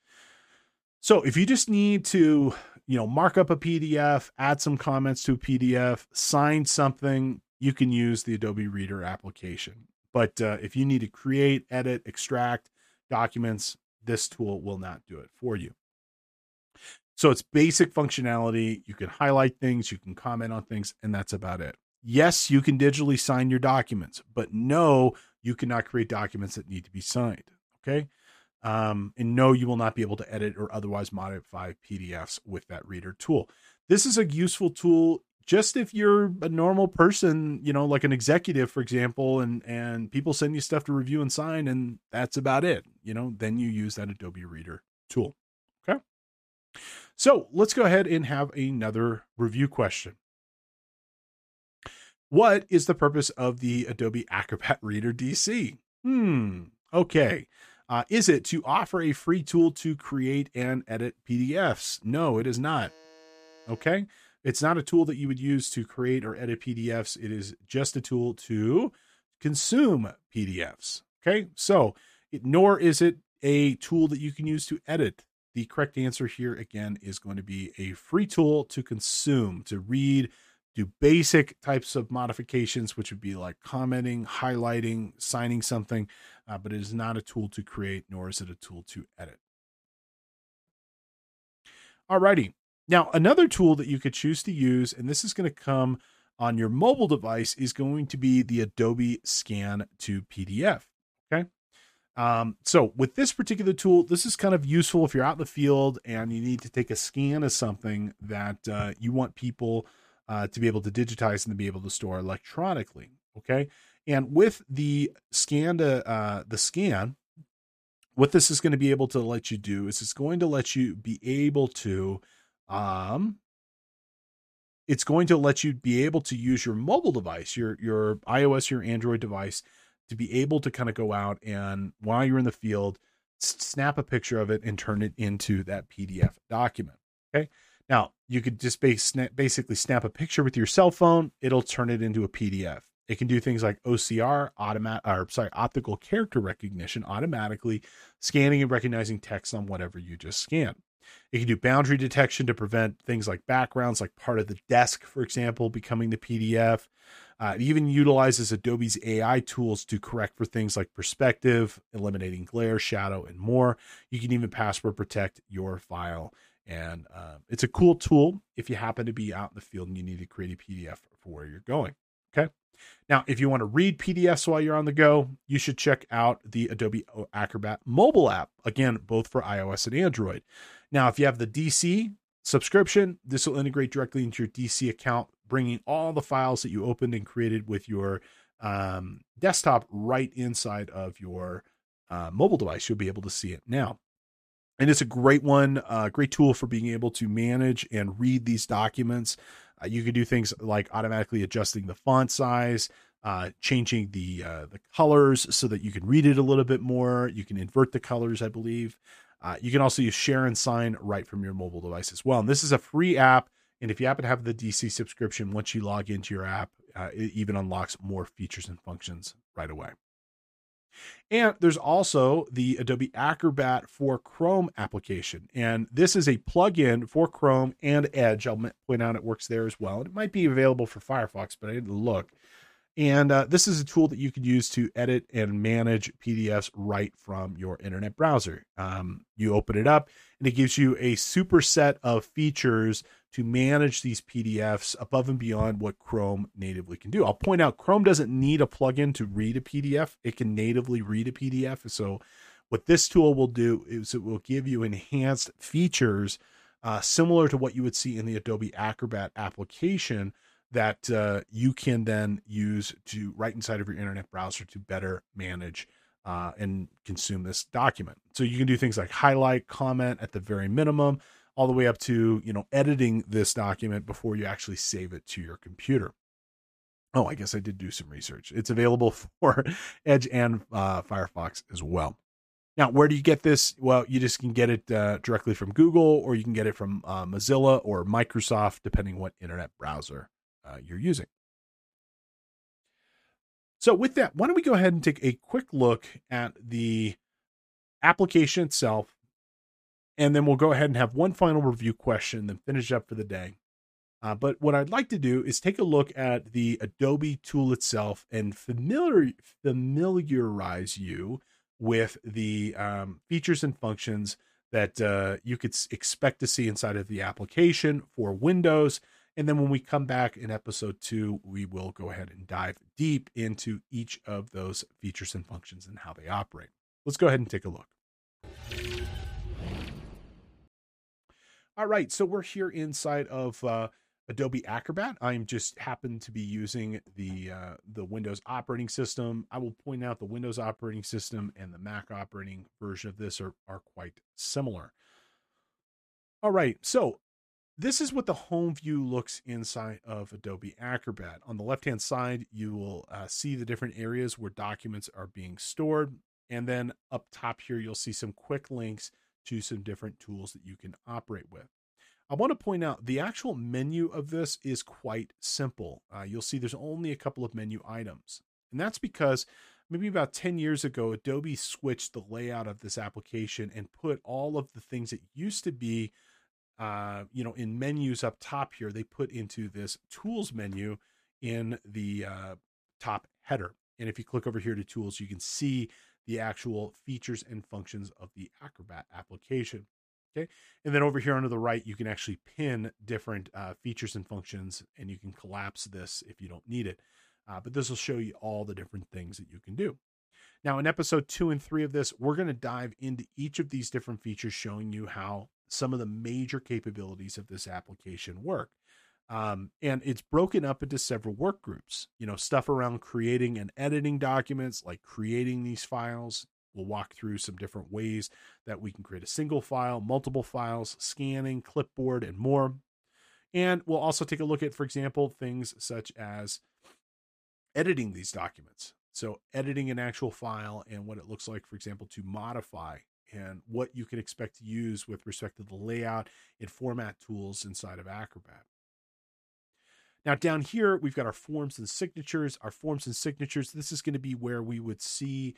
So if you just need to, mark up a PDF, add some comments to a PDF, sign something, you can use the Adobe Reader application. But if you need to create, edit, extract documents, this tool will not do it for you. So it's basic functionality. You can highlight things, you can comment on things, and that's about it. Yes, you can digitally sign your documents, but no, you cannot create documents that need to be signed. Okay. And no, you will not be able to edit or otherwise modify PDFs with that Reader tool. This is a useful tool. Just if you're a normal person, like an executive, for example, and people send you stuff to review and sign, and that's about it, then you use that Adobe Reader tool. Okay. So let's go ahead and have another review question. What is the purpose of the Adobe Acrobat Reader DC? Okay. Is it to offer a free tool to create and edit PDFs? No, it is not. Okay. It's not a tool that you would use to create or edit PDFs. It is just a tool to consume PDFs. Okay. So nor is it a tool that you can use to edit. The correct answer here, again, is going to be a free tool to consume, to read, do basic types of modifications, which would be like commenting, highlighting, signing something, but it is not a tool to create, nor is it a tool to edit. Alrighty. Now, another tool that you could choose to use, and this is going to come on your mobile device, is going to be the Adobe Scan to PDF. Okay. So with this particular tool, this is kind of useful if you're out in the field and you need to take a scan of something that you want people to be able to digitize and to be able to store electronically. Okay. And with the scan to the scan, what this is going to be able to let you do is it's going to let you be able to, it's going to let you be able to use your mobile device, your iOS, your Android device, to be able to kind of go out and while you're in the field, snap a picture of it and turn it into that PDF document. Okay. Now you could just basically snap a picture with your cell phone. It'll turn it into a PDF. It can do things like OCR, optical character recognition, automatically scanning and recognizing text on whatever you just scan. It can do boundary detection to prevent things like backgrounds, like part of the desk, for example, becoming the PDF. It even utilizes Adobe's AI tools to correct for things like perspective, eliminating glare, shadow, and more. You can even password protect your file. And it's a cool tool if you happen to be out in the field and you need to create a PDF for where you're going. Okay. Now, if you want to read PDFs while you're on the go, you should check out the Adobe Acrobat mobile app. Again, both for iOS and Android. Now, if you have the DC subscription, this will integrate directly into your DC account, bringing all the files that you opened and created with your desktop right inside of your mobile device. You'll be able to see it now. And it's a great one, great tool for being able to manage and read these documents. You can do things like automatically adjusting the font size, changing the colors so that you can read it a little bit more. You can invert the colors, I believe. You can also use share and sign right from your mobile device as well. And this is a free app. And if you happen to have the DC subscription, once you log into your app, it even unlocks more features and functions right away. And there's also the Adobe Acrobat for Chrome application. And this is a plugin for Chrome and Edge. I'll point out it works there as well. It might be available for Firefox, but I didn't look. And this is a tool that you can use to edit and manage PDFs right from your internet browser. You open it up and it gives you a superset of features to manage these PDFs above and beyond what Chrome natively can do. I'll point out Chrome doesn't need a plugin to read a PDF. It can natively read a PDF. So what this tool will do is it will give you enhanced features similar to what you would see in the Adobe Acrobat application that you can then use to right inside of your internet browser to better manage and consume this document. So you can do things like highlight, comment at the very minimum, all the way up to, you know, editing this document before you actually save it to your computer. Oh, I guess I did do some research. It's available for Edge and Firefox as well. Now, where do you get this? Well, you just can get it directly from Google, or you can get it from Mozilla or Microsoft, depending what internet browser you're using. So with that, why don't we go ahead and take a quick look at the application itself, and then we'll go ahead and have one final review question, then finish up for the day. But what I'd like to do is take a look at the Adobe tool itself and familiarize you with the features and functions that you could expect to see inside of the application for Windows. And then when we come back in episode 2, we will go ahead and dive deep into each of those features and functions and how they operate. Let's go ahead and take a look. All right, so we're here inside of Adobe Acrobat. I'm just happened to be using the Windows operating system. I will point out the Windows operating system and the Mac operating version of this are quite similar. All right, so this is what the home view looks inside of Adobe Acrobat. On the left-hand side, you will see the different areas where documents are being stored. And then up top here, you'll see some quick links to some different tools that you can operate with. I want to point out the actual menu of this is quite simple. You'll see there's only a couple of menu items. And that's because maybe about 10 years ago, Adobe switched the layout of this application and put all of the things that used to be in menus up top here, they put into this tools menu in the top header. And if you click over here to tools, you can see the actual features and functions of the Acrobat application. Okay. And then over here under the right, you can actually pin different features and functions, and you can collapse this if you don't need it. But this will show you all the different things that you can do. Now in episode 2 and 3 of this, we're going to dive into each of these different features, showing you how some of the major capabilities of this application work. And it's broken up into several work groups, you know, stuff around creating and editing documents, like creating these files. We'll walk through some different ways that we can create a single file, multiple files, scanning, clipboard, and more. And we'll also take a look at, for example, things such as editing these documents. So editing an actual file and what it looks like, for example, to modify, and what you can expect to use with respect to the layout and format tools inside of Acrobat. Now down here, we've got our forms and signatures. Our forms and signatures, this is going to be where we would see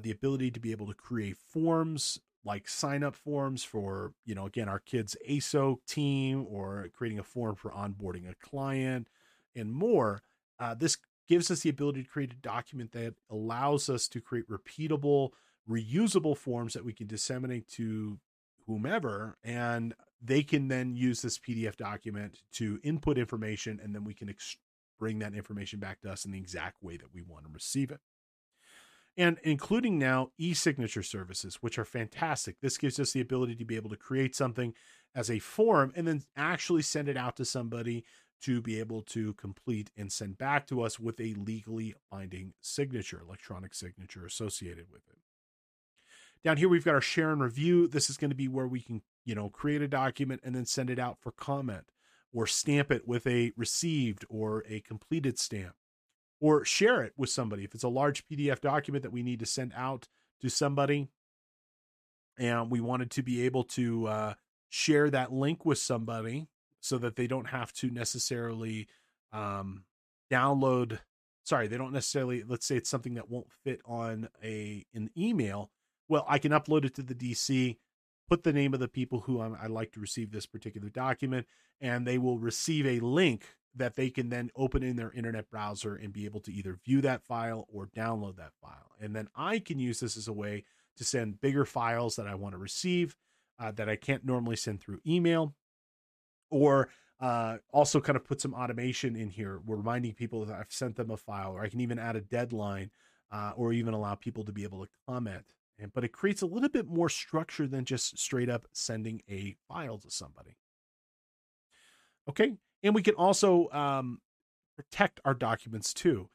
the ability to be able to create forms, like sign-up forms for, you know, again, our kids' ASO team, or creating a form for onboarding a client and more. This gives us the ability to create a document that allows us to create repeatable, reusable forms that we can disseminate to whomever, and they can then use this PDF document to input information, and then we can bring that information back to us in the exact way that we want to receive it. And including now e-signature services, which are fantastic. This gives us the ability to be able to create something as a form and then actually send it out to somebody to be able to complete and send back to us with a legally binding signature, electronic signature associated with it. Down here, we've got our share and review. This is going to be where we can, you know, create a document and then send it out for comment, or stamp it with a received or a completed stamp, or share it with somebody. If it's a large PDF document that we need to send out to somebody and we wanted to be able to share that link with somebody so that they don't have to necessarily download. Sorry, they don't necessarily, let's say it's something that won't fit on an email. Well, I can upload it to the DC, put the name of the people who I'd like to receive this particular document, and they will receive a link that they can then open in their internet browser and be able to either view that file or download that file. And then I can use this as a way to send bigger files that I want to receive that I can't normally send through email, or also kind of put some automation in here. We're reminding people that I've sent them a file, or I can even add a deadline or even allow people to be able to comment. But it creates a little bit more structure than just straight up sending a file to somebody. Okay. And we can also protect our documents too.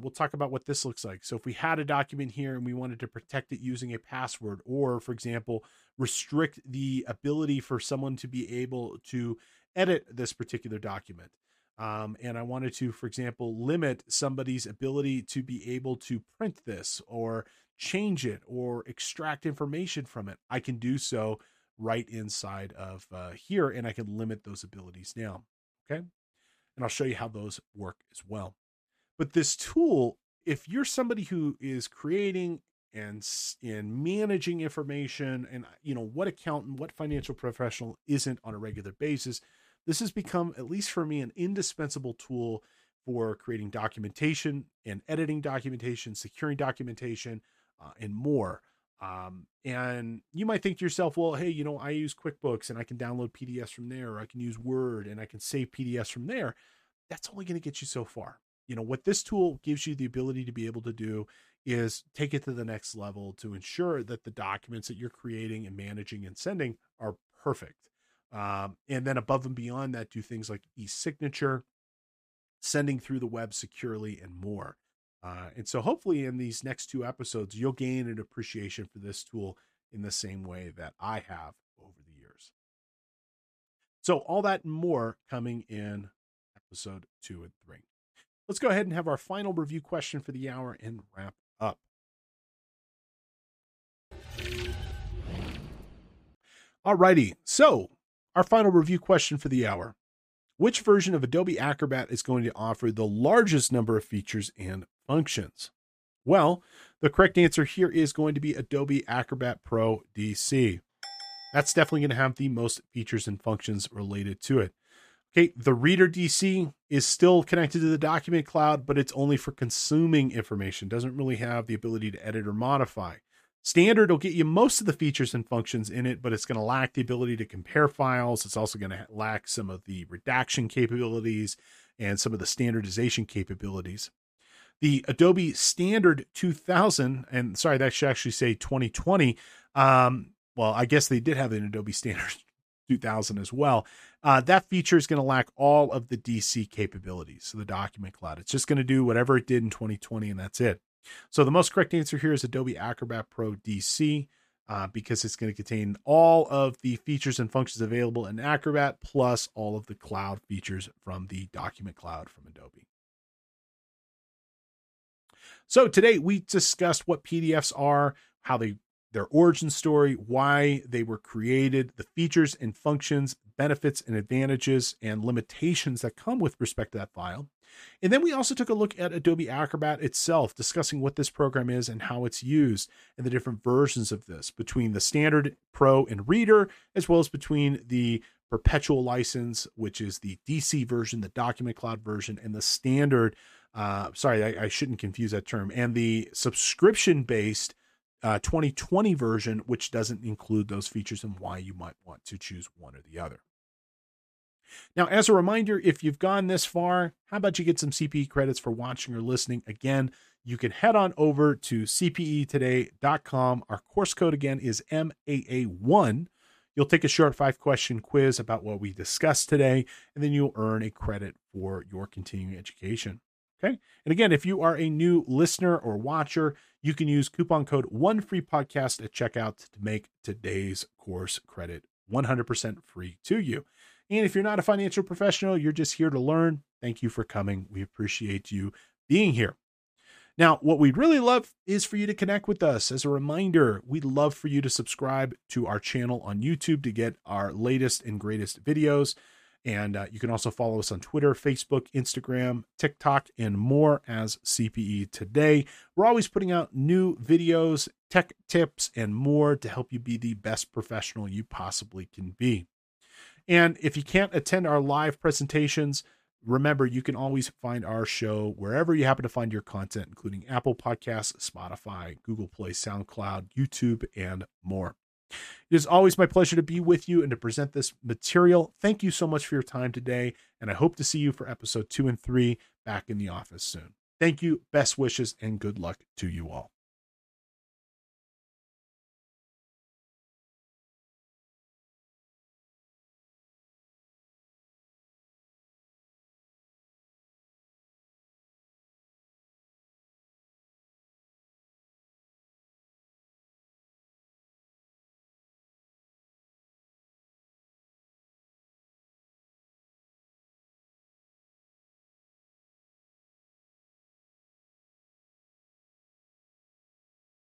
We'll talk about what this looks like. So if we had a document here and we wanted to protect it using a password, or for example, restrict the ability for someone to be able to edit this particular document. And I wanted to, for example, limit somebody's ability to be able to print this or change it or extract information from it, I can do so right inside of here, and I can limit those abilities now. Okay. And I'll show you how those work as well. But this tool, if you're somebody who is creating and managing information, and you know, what accountant, what financial professional isn't on a regular basis, this has become, at least for me, an indispensable tool for creating documentation and editing documentation, securing documentation, and more. And you might think to yourself, well, hey, you know, I use QuickBooks and I can download PDFs from there, or I can use Word and I can save PDFs from there. That's only going to get you so far. You know, what this tool gives you the ability to be able to do is take it to the next level to ensure that the documents that you're creating and managing and sending are perfect. And then above and beyond that, do things like e-signature, sending through the web securely, and more. And so hopefully in these next two episodes, you'll gain an appreciation for this tool in the same way that I have over the years. So all that and more coming in episode 2 and 3. Let's go ahead and have our final review question for the hour and wrap up. Alrighty. So our final review question for the hour: which version of Adobe Acrobat is going to offer the largest number of features and functions? Well, the correct answer here is going to be Adobe Acrobat Pro DC. That's definitely going to have the most features and functions related to it. Okay, the Reader DC is still connected to the Document Cloud, but it's only for consuming information. Doesn't really have the ability to edit or modify. Standard will get you most of the features and functions in it, but it's going to lack the ability to compare files. It's also going to lack some of the redaction capabilities and some of the standardization capabilities. The Adobe Standard 2000, and sorry, that should actually say 2020. Well, I guess they did have an Adobe Standard 2000 as well. That feature is going to lack all of the DC capabilities. So the document cloud, it's just going to do whatever it did in 2020 and that's it. So the most correct answer here is Adobe Acrobat Pro DC, because it's going to contain all of the features and functions available in Acrobat, plus all of the cloud features from the document cloud from Adobe. So today we discussed what PDFs are, how they, their origin story, why they were created, the features and functions, benefits and advantages, and limitations that come with respect to that file. And then we also took a look at Adobe Acrobat itself, discussing what this program is and how it's used and the different versions of this between the standard, pro, and reader, as well as between the perpetual license, which is the DC version, the document cloud version, and the standard, sorry, I shouldn't confuse that term, and the subscription-based 2020 version, which doesn't include those features and why you might want to choose one or the other. Now, as a reminder, if you've gone this far, how about you get some CPE credits for watching or listening? Again, you can head on over to cpetoday.com. Our course code again is MAA1. You'll take a short 5-question quiz about what we discussed today, and then you'll earn a credit for your continuing education. Okay. And again, if you are a new listener or watcher, you can use coupon code One Free Podcast at checkout to make today's course credit 100% free to you. And if you're not a financial professional, you're just here to learn, thank you for coming. We appreciate you being here. Now, what we'd really love is for you to connect with us. As a reminder, we'd love for you to subscribe to our channel on YouTube to get our latest and greatest videos. And you can also follow us on Twitter, Facebook, Instagram, TikTok, and more as CPE Today. We're always putting out new videos, tech tips, and more to help you be the best professional you possibly can be. And if you can't attend our live presentations, remember, you can always find our show wherever you happen to find your content, including Apple Podcasts, Spotify, Google Play, SoundCloud, YouTube, and more. It is always my pleasure to be with you and to present this material. Thank you so much for your time today, and I hope to see you for episode 2 and 3 back in the office soon. Thank you, best wishes, and good luck to you all.